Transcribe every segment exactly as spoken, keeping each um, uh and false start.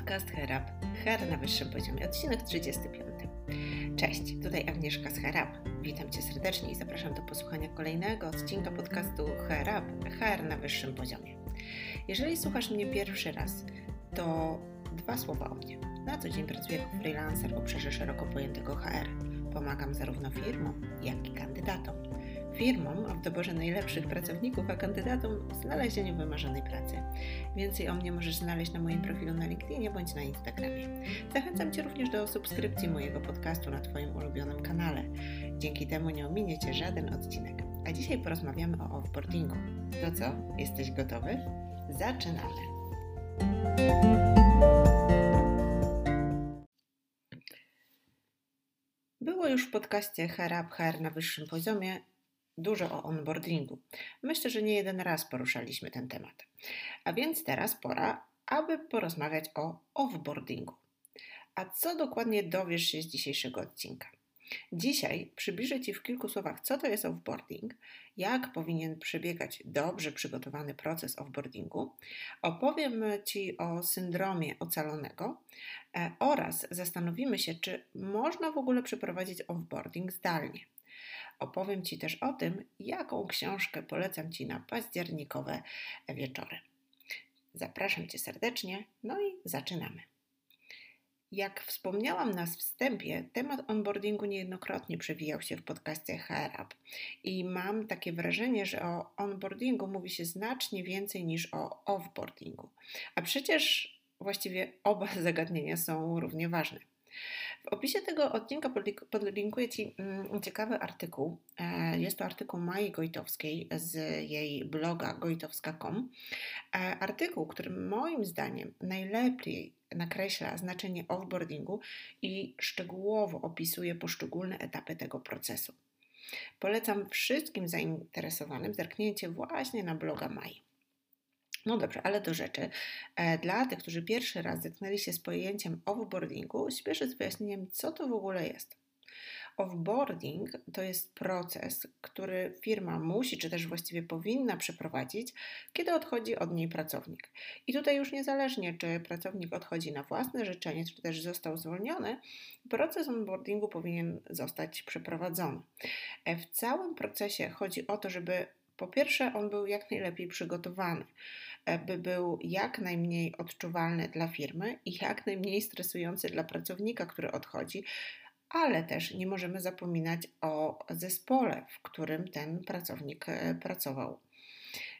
podcast HRaup. H R na wyższym poziomie, odcinek trzydziesty piąty. Cześć, tutaj Agnieszka z HRaup. Witam Cię serdecznie i zapraszam do posłuchania kolejnego odcinka podcastu HRaup, H R na wyższym poziomie. Jeżeli słuchasz mnie pierwszy raz, to dwa słowa o mnie. Na co dzień pracuję jako freelancer w obszarze szeroko pojętego H R. Pomagam zarówno firmom, jak i kandydatom. Firmom w doborze najlepszych pracowników, a kandydatom w znalezieniu wymarzonej pracy. Więcej o mnie możesz znaleźć na moim profilu na LinkedInie bądź na Instagramie. Zachęcam Cię również do subskrypcji mojego podcastu na Twoim ulubionym kanale. Dzięki temu nie ominie Cię żaden odcinek. A dzisiaj porozmawiamy o offboardingu. To co? Jesteś gotowy? Zaczynamy! Było już w podcaście HRaup H R na wyższym poziomie dużo o onboardingu. Myślę, że nie jeden raz poruszaliśmy ten temat. A więc teraz pora, aby porozmawiać o offboardingu. A co dokładnie dowiesz się z dzisiejszego odcinka? Dzisiaj przybliżę Ci w kilku słowach, co to jest offboarding, jak powinien przebiegać dobrze przygotowany proces offboardingu, opowiem Ci o syndromie ocalonego oraz zastanowimy się, czy można w ogóle przeprowadzić offboarding zdalnie. Opowiem Ci też o tym, jaką książkę polecam Ci na październikowe wieczory. Zapraszam Cię serdecznie, no i zaczynamy. Jak wspomniałam na wstępie, temat onboardingu niejednokrotnie przewijał się w podcaście HRaup i mam takie wrażenie, że o onboardingu mówi się znacznie więcej niż o offboardingu, a przecież właściwie oba zagadnienia są równie ważne. W opisie tego odcinka podlinkuję Ci ciekawy artykuł. Jest to artykuł Mai Gojtowskiej z jej bloga gojtowska kropka com. Artykuł, który moim zdaniem najlepiej nakreśla znaczenie offboardingu i szczegółowo opisuje poszczególne etapy tego procesu. Polecam wszystkim zainteresowanym zerknięcie właśnie na bloga Mai. No dobrze, ale do rzeczy. Dla tych, którzy pierwszy raz zetknęli się z pojęciem offboardingu, spieszę z wyjaśnieniem, co to w ogóle jest. Offboarding to jest proces, który firma musi, czy też właściwie powinna przeprowadzić, kiedy odchodzi od niej pracownik. I tutaj już niezależnie, czy pracownik odchodzi na własne życzenie, czy też został zwolniony, proces onboardingu powinien zostać przeprowadzony. W całym procesie chodzi o to, żeby po pierwsze on był jak najlepiej przygotowany, by był jak najmniej odczuwalny dla firmy i jak najmniej stresujący dla pracownika, który odchodzi, ale też nie możemy zapominać o zespole, w którym ten pracownik pracował.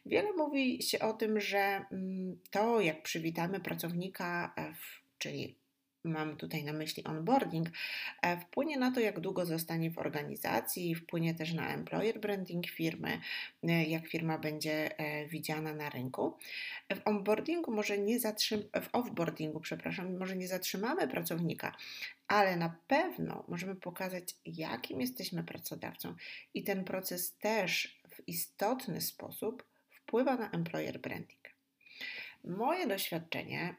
Wiele mówi się o tym, że to, jak przywitamy pracownika, czyli mam tutaj na myśli onboarding, wpłynie na to, jak długo zostanie w organizacji, wpłynie też na employer branding firmy, jak firma będzie widziana na rynku. W onboardingu może nie zatrzym- w offboardingu, przepraszam, może nie zatrzymamy pracownika, ale na pewno możemy pokazać, jakim jesteśmy pracodawcą i ten proces też w istotny sposób wpływa na employer branding. Moje doświadczenie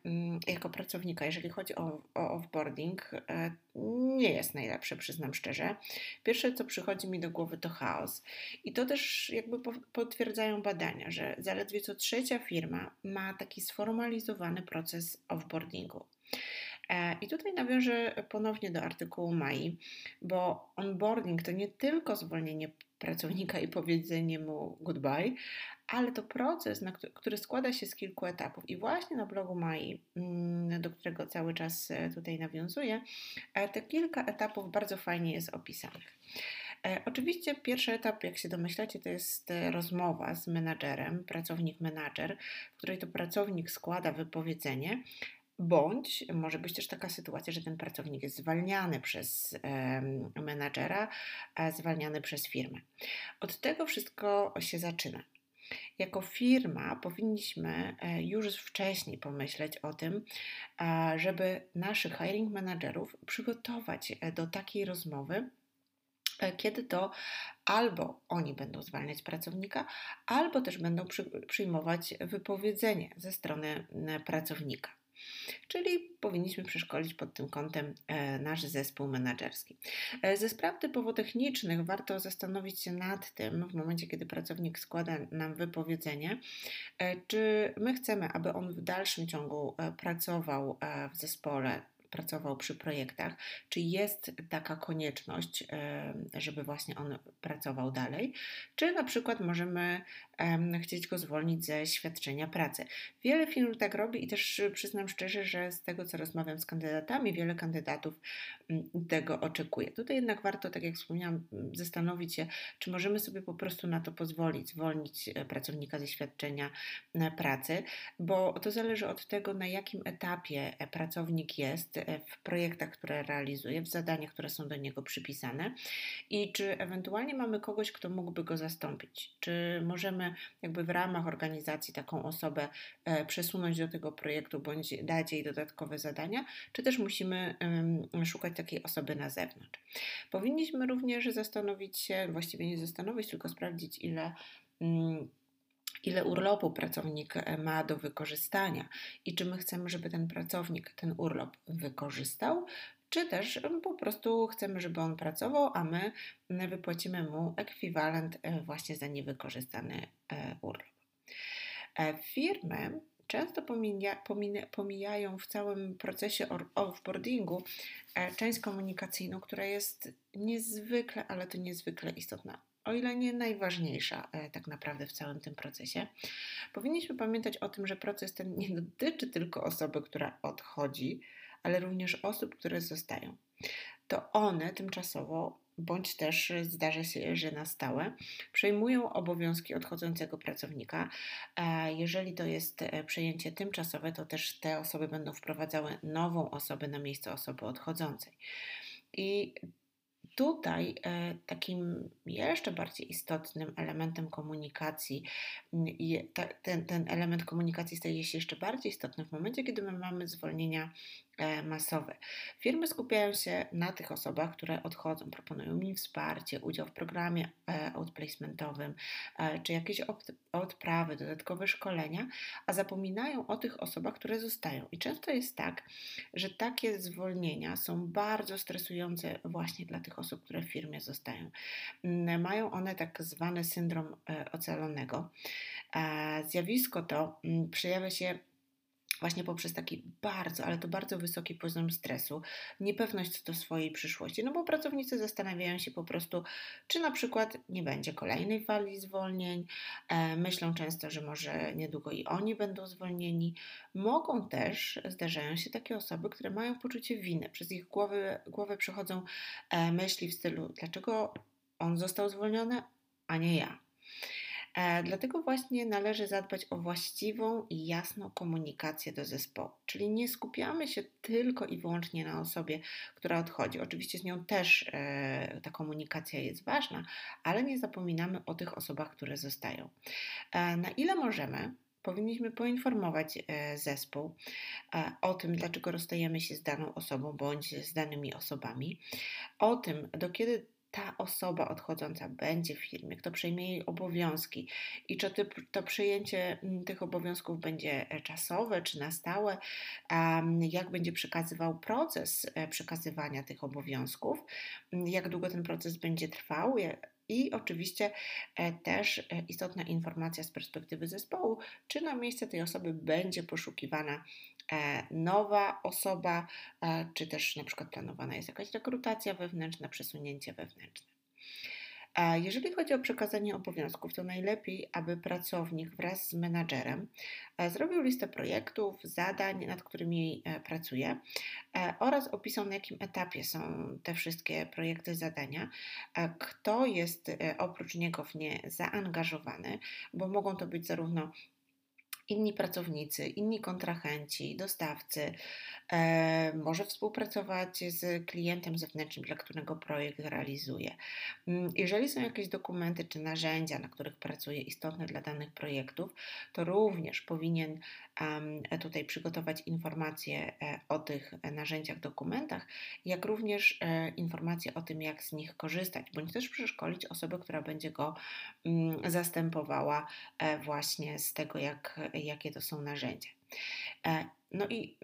jako pracownika, jeżeli chodzi o, o offboarding, nie jest najlepsze, przyznam szczerze. Pierwsze, co przychodzi mi do głowy, to chaos. I to też jakby potwierdzają badania, że zaledwie co trzecia firma ma taki sformalizowany proces offboardingu. I tutaj nawiążę ponownie do artykułu Mai, bo onboarding to nie tylko zwolnienie pracownika i powiedzenie mu goodbye, ale to proces, który składa się z kilku etapów. I właśnie na blogu Mai, do którego cały czas tutaj nawiązuję, te kilka etapów bardzo fajnie jest opisanych. Oczywiście pierwszy etap, jak się domyślacie, to jest rozmowa z menadżerem, pracownik-menadżer, w której to pracownik składa wypowiedzenie, bądź może być też taka sytuacja, że ten pracownik jest zwalniany przez e, menadżera, a zwalniany przez firmę. Od tego wszystko się zaczyna. Jako firma powinniśmy e, już wcześniej pomyśleć o tym, e, żeby naszych hiring managerów przygotować e, do takiej rozmowy, kiedy to albo oni będą zwalniać pracownika, albo też będą przy, przyjmować wypowiedzenie ze strony pracownika. Czyli powinniśmy przeszkolić pod tym kątem nasz zespół menedżerski. Ze spraw typowo technicznych warto zastanowić się nad tym, w momencie kiedy pracownik składa nam wypowiedzenie, czy my chcemy, aby on w dalszym ciągu pracował w zespole, pracował przy projektach, czy jest taka konieczność, żeby właśnie on pracował dalej, czy na przykład możemy chcieć go zwolnić ze świadczenia pracy. Wiele firm tak robi i też przyznam szczerze, że z tego, co rozmawiam z kandydatami, wiele kandydatów tego oczekuje. Tutaj jednak warto, tak jak wspomniałam, zastanowić się, czy możemy sobie po prostu na to pozwolić, zwolnić pracownika ze świadczenia pracy, bo to zależy od tego, na jakim etapie pracownik jest w projektach, które realizuje, w zadaniach, które są do niego przypisane i czy ewentualnie mamy kogoś, kto mógłby go zastąpić. Czy możemy jakby w ramach organizacji taką osobę przesunąć do tego projektu bądź dać jej dodatkowe zadania, czy też musimy szukać takiej osoby na zewnątrz. Powinniśmy również zastanowić się, właściwie nie zastanowić, tylko sprawdzić, ile ile urlopu pracownik ma do wykorzystania i czy my chcemy, żeby ten pracownik ten urlop wykorzystał, czy też po prostu chcemy, żeby on pracował, a my wypłacimy mu ekwiwalent właśnie za niewykorzystany urlop. Firmy często pomija, pomina, pomijają w całym procesie offboardingu część komunikacyjną, która jest niezwykle, ale to niezwykle istotna. O ile nie najważniejsza tak naprawdę w całym tym procesie. Powinniśmy pamiętać o tym, że proces ten nie dotyczy tylko osoby, która odchodzi, ale również osób, które zostają. To one tymczasowo, bądź też zdarza się, że na stałe, przejmują obowiązki odchodzącego pracownika. Jeżeli to jest przejęcie tymczasowe, to też te osoby będą wprowadzały nową osobę na miejsce osoby odchodzącej. I tutaj takim jeszcze bardziej istotnym elementem komunikacji, ten, ten element komunikacji staje się jeszcze bardziej istotny w momencie, kiedy my mamy zwolnienia masowe. Firmy skupiają się na tych osobach, które odchodzą, proponują im wsparcie, udział w programie outplacementowym, czy jakieś odprawy, dodatkowe szkolenia, a zapominają o tych osobach, które zostają. I często jest tak, że takie zwolnienia są bardzo stresujące właśnie dla tych osób, które w firmie zostają. Mają one tak zwany syndrom ocalonego. Zjawisko to przejawia się właśnie poprzez taki bardzo, ale to bardzo wysoki poziom stresu, niepewność co do swojej przyszłości, no bo pracownicy zastanawiają się po prostu, czy na przykład nie będzie kolejnej fali zwolnień, e, myślą często, że może niedługo i oni będą zwolnieni. Mogą też, zdarzają się takie osoby, które mają poczucie winy, przez ich głowy, głowę przechodzą e, myśli w stylu, dlaczego on został zwolniony, a nie ja. Dlatego właśnie należy zadbać o właściwą i jasną komunikację do zespołu, czyli nie skupiamy się tylko i wyłącznie na osobie, która odchodzi. Oczywiście z nią też e, ta komunikacja jest ważna, ale nie zapominamy o tych osobach, które zostają. E, na ile możemy, powinniśmy poinformować e, zespół e, o tym, dlaczego rozstajemy się z daną osobą bądź z danymi osobami, o tym, do kiedy ta osoba odchodząca będzie w firmie, kto przejmie jej obowiązki i czy to przejęcie tych obowiązków będzie czasowe czy na stałe, jak będzie przekazywał proces przekazywania tych obowiązków, jak długo ten proces będzie trwał i oczywiście też istotna informacja z perspektywy zespołu, czy na miejsce tej osoby będzie poszukiwana nowa osoba, czy też na przykład planowana jest jakaś rekrutacja wewnętrzna, przesunięcie wewnętrzne. Jeżeli chodzi o przekazanie obowiązków, to najlepiej, aby pracownik wraz z menadżerem zrobił listę projektów, zadań, nad którymi pracuje oraz opisał, na jakim etapie są te wszystkie projekty, zadania, kto jest oprócz niego w nie zaangażowany, bo mogą to być zarówno inni pracownicy, inni kontrahenci, dostawcy, e, może współpracować z klientem zewnętrznym, dla którego projekt realizuje. Jeżeli są jakieś dokumenty czy narzędzia, na których pracuje, istotne dla danych projektów, to również powinien um, tutaj przygotować informacje o tych narzędziach, dokumentach, jak również e, informacje o tym, jak z nich korzystać, bądź też przeszkolić osobę, która będzie go um, zastępowała e, właśnie z tego, jak jakie to są narzędzia. No i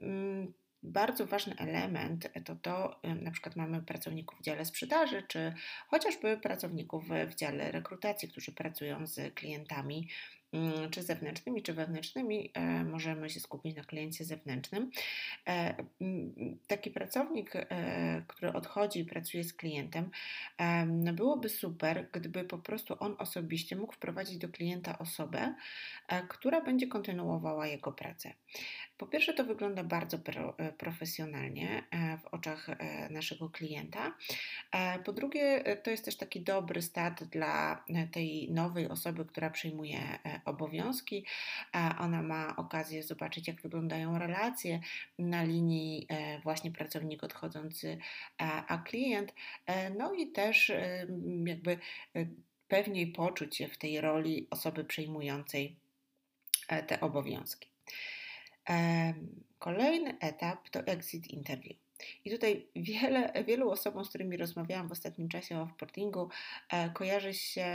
bardzo ważny element to to, na przykład mamy pracowników w dziale sprzedaży, czy chociażby pracowników w dziale rekrutacji, którzy pracują z klientami czy zewnętrznymi, czy wewnętrznymi. Możemy się skupić na kliencie zewnętrznym. Taki pracownik, który odchodzi i pracuje z klientem, no byłoby super, gdyby po prostu on osobiście mógł wprowadzić do klienta osobę, która będzie kontynuowała jego pracę. Po pierwsze, to wygląda bardzo pro, profesjonalnie w oczach naszego klienta. Po drugie, to jest też taki dobry start dla tej nowej osoby, która przyjmuje obowiązki. Ona ma okazję zobaczyć, jak wyglądają relacje na linii właśnie pracownik odchodzący, a klient. No i też jakby pewniej poczuć się w tej roli osoby przejmującej te obowiązki. Kolejny etap to exit interview. I tutaj wiele, wielu osobom, z którymi rozmawiałam w ostatnim czasie o offboardingu, kojarzy się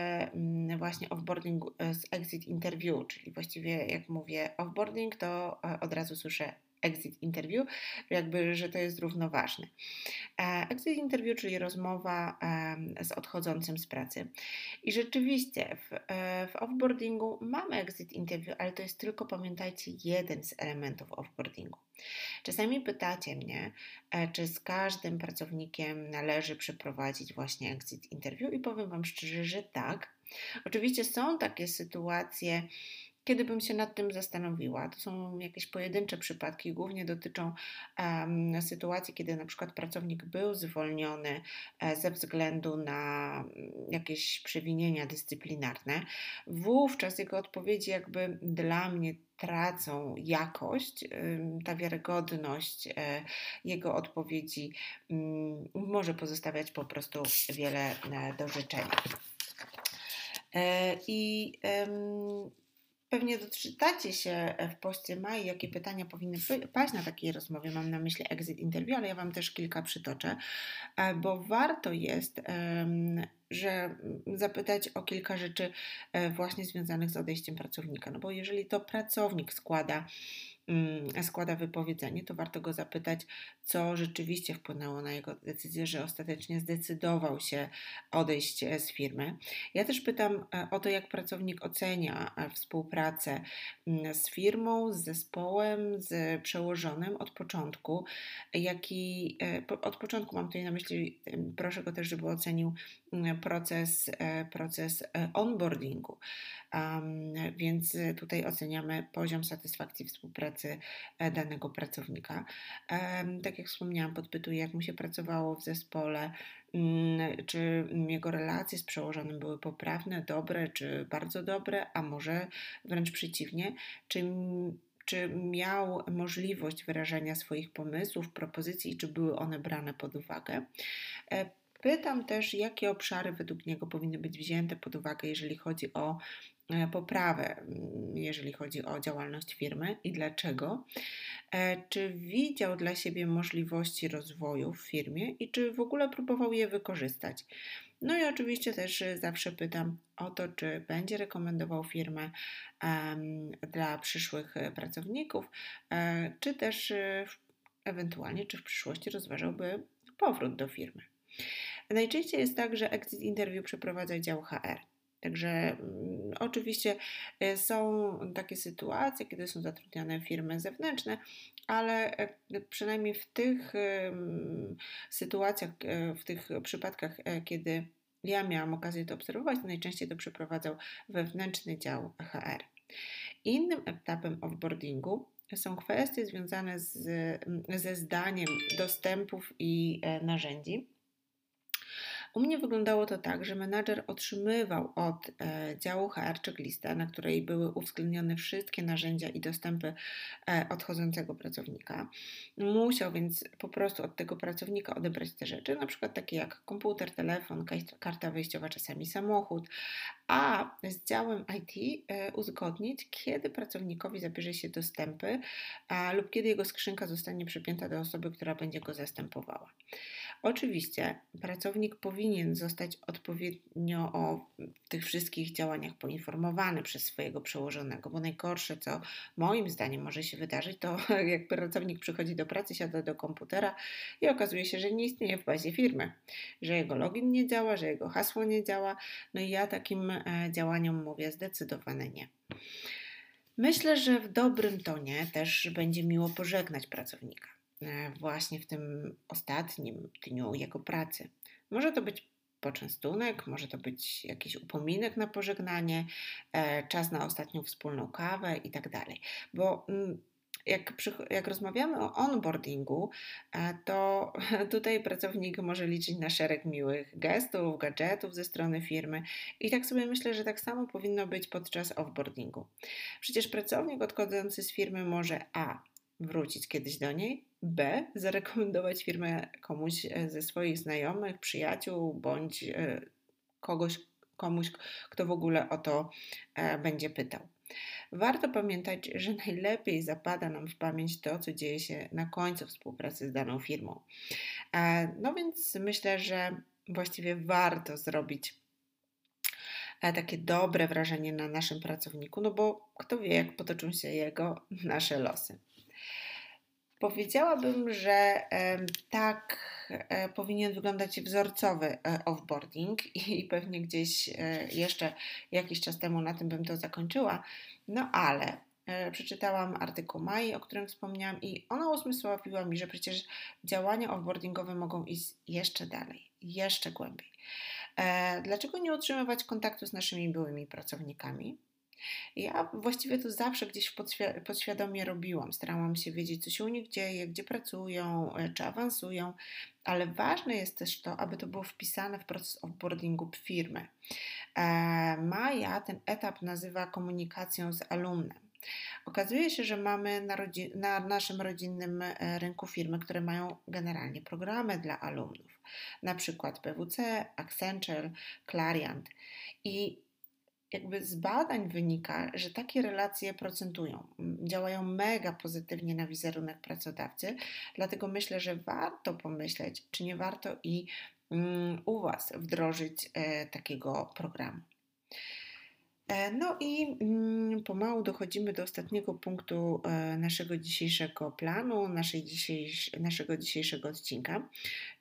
właśnie offboarding z exit interview, czyli właściwie jak mówię offboarding, to od razu słyszę exit interview, jakby, że to jest równoważne. Exit interview, czyli rozmowa z odchodzącym z pracy. I rzeczywiście w, w offboardingu mamy exit interview, ale to jest tylko, pamiętajcie, jeden z elementów offboardingu. Czasami pytacie mnie, czy z każdym pracownikiem należy przeprowadzić właśnie exit interview i powiem Wam szczerze, że tak. Oczywiście są takie sytuacje, kiedy bym się nad tym zastanowiła. To są jakieś pojedyncze przypadki, głównie dotyczą um, sytuacji, kiedy na przykład pracownik był zwolniony e, ze względu na jakieś przewinienia dyscyplinarne. Wówczas jego odpowiedzi jakby dla mnie tracą jakość, ta wiarygodność jego odpowiedzi może pozostawiać po prostu wiele do życzenia. I pewnie doczytacie się w poście Mai, jakie pytania powinny paść na takiej rozmowie. Mam na myśli exit interview, ale ja Wam też kilka przytoczę, bo warto jest, że zapytać o kilka rzeczy właśnie związanych z odejściem pracownika. No bo jeżeli to pracownik składa, składa wypowiedzenie, to warto go zapytać, co rzeczywiście wpłynęło na jego decyzję, że ostatecznie zdecydował się odejść z firmy. Ja też pytam o to, jak pracownik ocenia współpracę z firmą, z zespołem, z przełożonym od początku. Jaki, od początku mam tutaj na myśli, proszę go też, żeby ocenił proces, proces onboardingu. Um, więc tutaj oceniamy poziom satysfakcji współpracy danego pracownika. Um, tak jak wspomniałam, podpytuję, jak mu się pracowało w zespole, um, czy jego relacje z przełożonym były poprawne, dobre, czy bardzo dobre, a może wręcz przeciwnie, czy czy miał możliwość wyrażenia swoich pomysłów, propozycji, czy były one brane pod uwagę. E, Pytam też, jakie obszary według niego powinny być wzięte pod uwagę, jeżeli chodzi o poprawę, jeżeli chodzi o działalność firmy i dlaczego. Czy widział dla siebie możliwości rozwoju w firmie i czy w ogóle próbował je wykorzystać. No i oczywiście też zawsze pytam o to, czy będzie rekomendował firmę dla przyszłych pracowników, czy też ewentualnie, czy w przyszłości rozważałby powrót do firmy. Najczęściej jest tak, że exit interview przeprowadza dział H R. Także mm, oczywiście są takie sytuacje, kiedy są zatrudniane firmy zewnętrzne, ale przynajmniej w tych mm, sytuacjach, w tych przypadkach, kiedy ja miałam okazję to obserwować, najczęściej to przeprowadzał wewnętrzny dział H R. Innym etapem offboardingu są kwestie związane z, ze zdaniem dostępów i narzędzi. U mnie wyglądało to tak, że menadżer otrzymywał od e, działu H R checklistę, na której były uwzględnione wszystkie narzędzia i dostępy e, odchodzącego pracownika. Musiał więc po prostu od tego pracownika odebrać te rzeczy, na przykład takie jak komputer, telefon, karta wyjściowa, czasami samochód, a z działem I T e, uzgodnić, kiedy pracownikowi zabierze się dostępy a, lub kiedy jego skrzynka zostanie przypięta do osoby, która będzie go zastępowała. Oczywiście pracownik powinien zostać odpowiednio o tych wszystkich działaniach poinformowany przez swojego przełożonego, bo najgorsze, co moim zdaniem może się wydarzyć, to jak pracownik przychodzi do pracy, siada do komputera i okazuje się, że nie istnieje w bazie firmy, że jego login nie działa, że jego hasło nie działa. No i ja takim działaniom mówię zdecydowane nie. Myślę, że w dobrym tonie też będzie miło pożegnać pracownika właśnie w tym ostatnim dniu jego pracy. Może to być poczęstunek, może to być jakiś upominek na pożegnanie, czas na ostatnią wspólną kawę i tak dalej. Bo jak, przy, jak rozmawiamy o onboardingu, to tutaj pracownik może liczyć na szereg miłych gestów, gadżetów ze strony firmy i tak sobie myślę, że tak samo powinno być podczas offboardingu. Przecież pracownik odchodzący z firmy może a. wrócić kiedyś do niej, b. zarekomendować firmę komuś ze swoich znajomych, przyjaciół bądź kogoś, komuś, kto w ogóle o to będzie pytał. Warto pamiętać, że najlepiej zapada nam w pamięć to, co dzieje się na końcu współpracy z daną firmą. No więc myślę, że właściwie warto zrobić takie dobre wrażenie na naszym pracowniku, no bo kto wie, jak potoczą się jego, nasze losy. Powiedziałabym, że tak powinien wyglądać wzorcowy offboarding i pewnie gdzieś jeszcze jakiś czas temu na tym bym to zakończyła, no ale przeczytałam artykuł Mai, o którym wspomniałam i ona usmysłowiła mi, że przecież działania offboardingowe mogą iść jeszcze dalej, jeszcze głębiej. Dlaczego nie utrzymywać kontaktu z naszymi byłymi pracownikami? Ja właściwie to zawsze gdzieś w podświ- podświadomie robiłam. Starałam się wiedzieć, co się u nich dzieje, gdzie pracują, czy awansują, ale ważne jest też to, aby to było wpisane w proces offboardingu firmy. E, Maja ten etap nazywa komunikacją z alumnem. Okazuje się, że mamy na, rodzi- na naszym rodzinnym rynku firmy, które mają generalnie programy dla alumnów, na przykład P W C, Accenture, Klariant i jakby z badań wynika, że takie relacje procentują, działają mega pozytywnie na wizerunek pracodawcy, dlatego myślę, że warto pomyśleć, czy nie warto i mm, u Was wdrożyć e, takiego programu. E, no i mm, pomału dochodzimy do ostatniego punktu e, naszego dzisiejszego planu, naszej dzisiejsz- naszego dzisiejszego odcinka,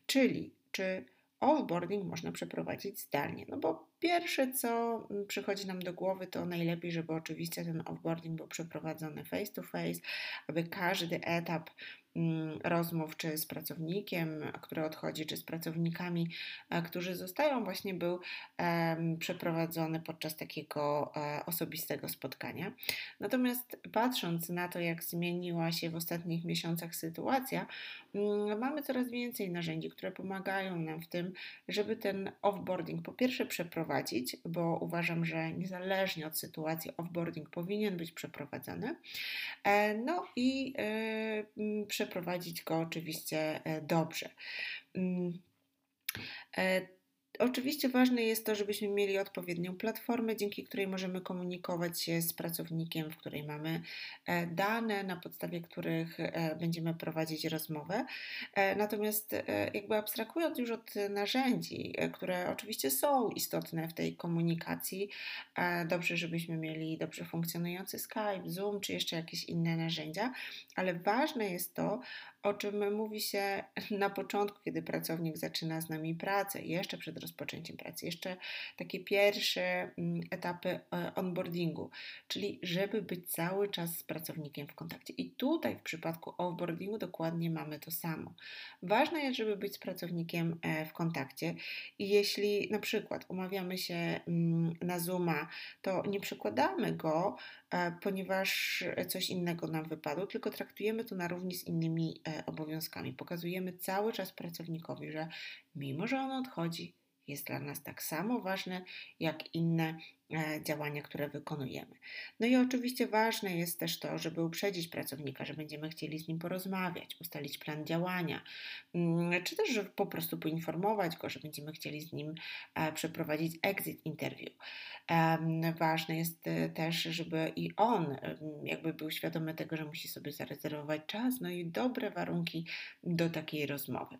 czyli czy offboarding można przeprowadzić zdalnie, no bo pierwsze, co przychodzi nam do głowy, to najlepiej, żeby oczywiście ten offboarding był przeprowadzony face to face, aby każdy etap rozmów czy z pracownikiem, który odchodzi, czy z pracownikami, którzy zostają, właśnie był przeprowadzony podczas takiego osobistego spotkania. Natomiast patrząc na to, jak zmieniła się w ostatnich miesiącach sytuacja, mamy coraz więcej narzędzi, które pomagają nam w tym, żeby ten offboarding po pierwsze przeprowadzić, bo uważam, że niezależnie od sytuacji offboarding powinien być przeprowadzony. No i przy przeprowadzić go oczywiście dobrze. Oczywiście ważne jest to, żebyśmy mieli odpowiednią platformę, dzięki której możemy komunikować się z pracownikiem, w której mamy dane, na podstawie których będziemy prowadzić rozmowę. Natomiast jakby abstrahując już od narzędzi, które oczywiście są istotne w tej komunikacji, dobrze, żebyśmy mieli dobrze funkcjonujący Skype, Zoom czy jeszcze jakieś inne narzędzia, ale ważne jest to, o czym mówi się na początku, kiedy pracownik zaczyna z nami pracę, jeszcze przed rozpoczęciem pracy, jeszcze takie pierwsze etapy onboardingu, czyli żeby być cały czas z pracownikiem w kontakcie. I tutaj w przypadku offboardingu dokładnie mamy to samo. Ważne jest, żeby być z pracownikiem w kontakcie i jeśli na przykład umawiamy się na Zooma, to nie przykładamy go, ponieważ coś innego nam wypadło, tylko traktujemy to na równi z innymi obowiązkami. Pokazujemy cały czas pracownikowi, że mimo, że on odchodzi, jest dla nas tak samo ważny jak inne działania, które wykonujemy. No i oczywiście ważne jest też to, żeby uprzedzić pracownika, że będziemy chcieli z nim porozmawiać, ustalić plan działania, czy też żeby po prostu poinformować go, że będziemy chcieli z nim przeprowadzić exit interview. Ważne jest też, żeby i on jakby był świadomy tego, że musi sobie zarezerwować czas, no i dobre warunki do takiej rozmowy.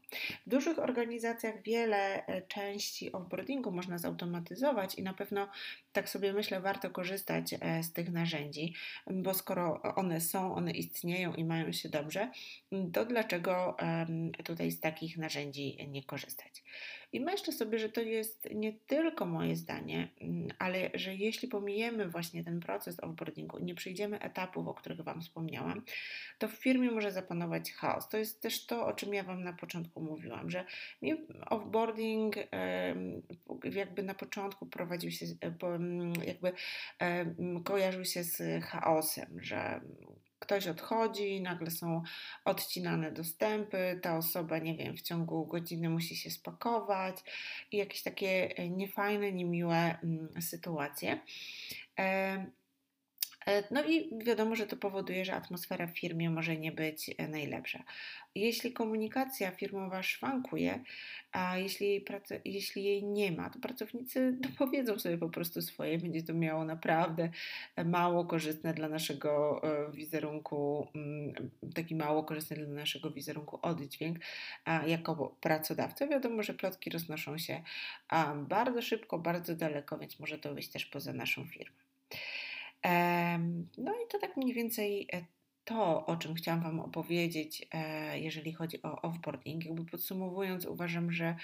W dużych organizacjach wiele części offboardingu można zautomatyzować i na pewno tak sobie myślę, warto korzystać z tych narzędzi, bo skoro one są, one istnieją i mają się dobrze, to dlaczego tutaj z takich narzędzi nie korzystać? I myślę sobie, że to jest nie tylko moje zdanie, ale że jeśli pomijemy właśnie ten proces offboardingu i nie przejdziemy etapów, o których Wam wspomniałam, to w firmie może zapanować chaos. To jest też to, o czym ja Wam na początku mówiłam, że mi offboarding jakby na początku prowadził się, jakby kojarzył się z chaosem, że ktoś odchodzi, nagle są odcinane dostępy, ta osoba, nie wiem, w ciągu godziny musi się spakować i jakieś takie niefajne, niemiłe sytuacje. No i wiadomo, że to powoduje, że atmosfera w firmie może nie być najlepsza. Jeśli komunikacja firmowa szwankuje, a jeśli jej, pracy, jeśli jej nie ma, to pracownicy dopowiedzą sobie po prostu swoje. Będzie to miało naprawdę mało korzystne dla naszego wizerunku, taki mało korzystny dla naszego wizerunku oddźwięk jako pracodawca. Wiadomo, że plotki roznoszą się bardzo szybko, bardzo daleko, więc może to wyjść też poza naszą firmę. No i to tak mniej więcej to, o czym chciałam Wam opowiedzieć, jeżeli chodzi o offboarding. Jakby podsumowując, uważam, że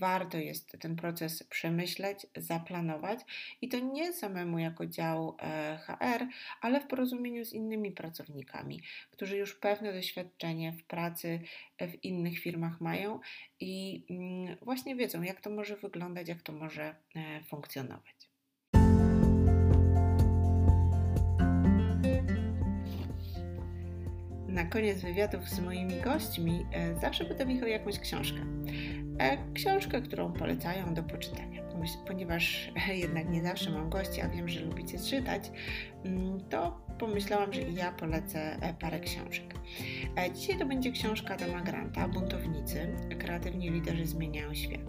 warto jest ten proces przemyśleć, zaplanować i to nie samemu jako dział H R, ale w porozumieniu z innymi pracownikami, którzy już pewne doświadczenie w pracy w innych firmach mają i właśnie wiedzą, jak to może wyglądać, jak to może funkcjonować. Na koniec wywiadów z moimi gośćmi zawsze pytam ich o jakąś książkę. Książkę, którą polecają do poczytania. Ponieważ jednak nie zawsze mam gości, a wiem, że lubicie czytać, to pomyślałam, że ja polecę parę książek. Dzisiaj to będzie książka Adama Granta, Buntownicy, kreatywni liderzy zmieniają świat.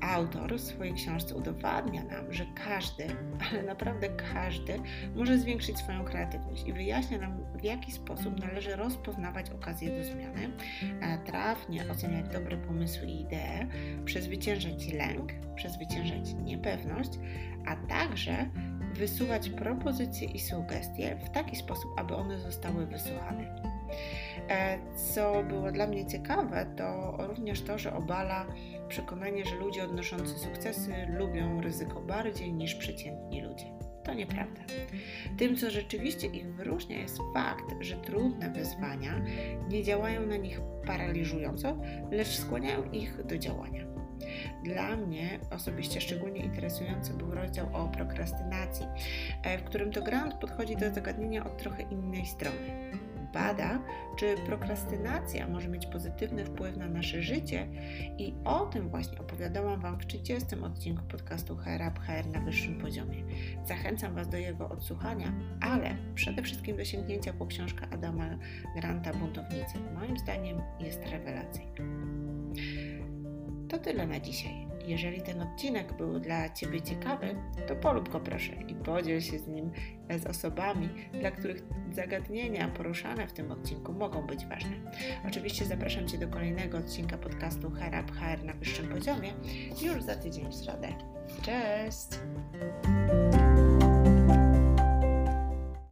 Autor w swojej książce udowadnia nam, że każdy, ale naprawdę każdy, może zwiększyć swoją kreatywność i wyjaśnia nam, w jaki sposób należy rozpoznawać okazje do zmiany, trafnie oceniać dobre pomysły i idee, przezwyciężać lęk, przezwyciężać niepewność, a także wysuwać propozycje i sugestie w taki sposób, aby one zostały wysłuchane. Co było dla mnie ciekawe, to również to, że obala przekonanie, że ludzie odnoszący sukcesy lubią ryzyko bardziej niż przeciętni ludzie. To nieprawda. Tym, co rzeczywiście ich wyróżnia, jest fakt, że trudne wyzwania nie działają na nich paraliżująco, lecz skłaniają ich do działania. Dla mnie osobiście szczególnie interesujący był rozdział o prokrastynacji, w którym to Grant podchodzi do zagadnienia od trochę innej strony. Bada, czy prokrastynacja może mieć pozytywny wpływ na nasze życie i o tym właśnie opowiadałam Wam w trzydziestym odcinku podcastu HRaup H R na wyższym poziomie. Zachęcam Was do jego odsłuchania, ale przede wszystkim do sięgnięcia po książkę Adama Granta Buntownicy. Moim zdaniem jest rewelacyjna. To tyle na dzisiaj. Jeżeli ten odcinek był dla Ciebie ciekawy, to polub go proszę i podziel się z nim z osobami, dla których zagadnienia poruszane w tym odcinku mogą być ważne. Oczywiście zapraszam Cię do kolejnego odcinka podcastu HRaup H R na wyższym poziomie już za tydzień w środę. Cześć!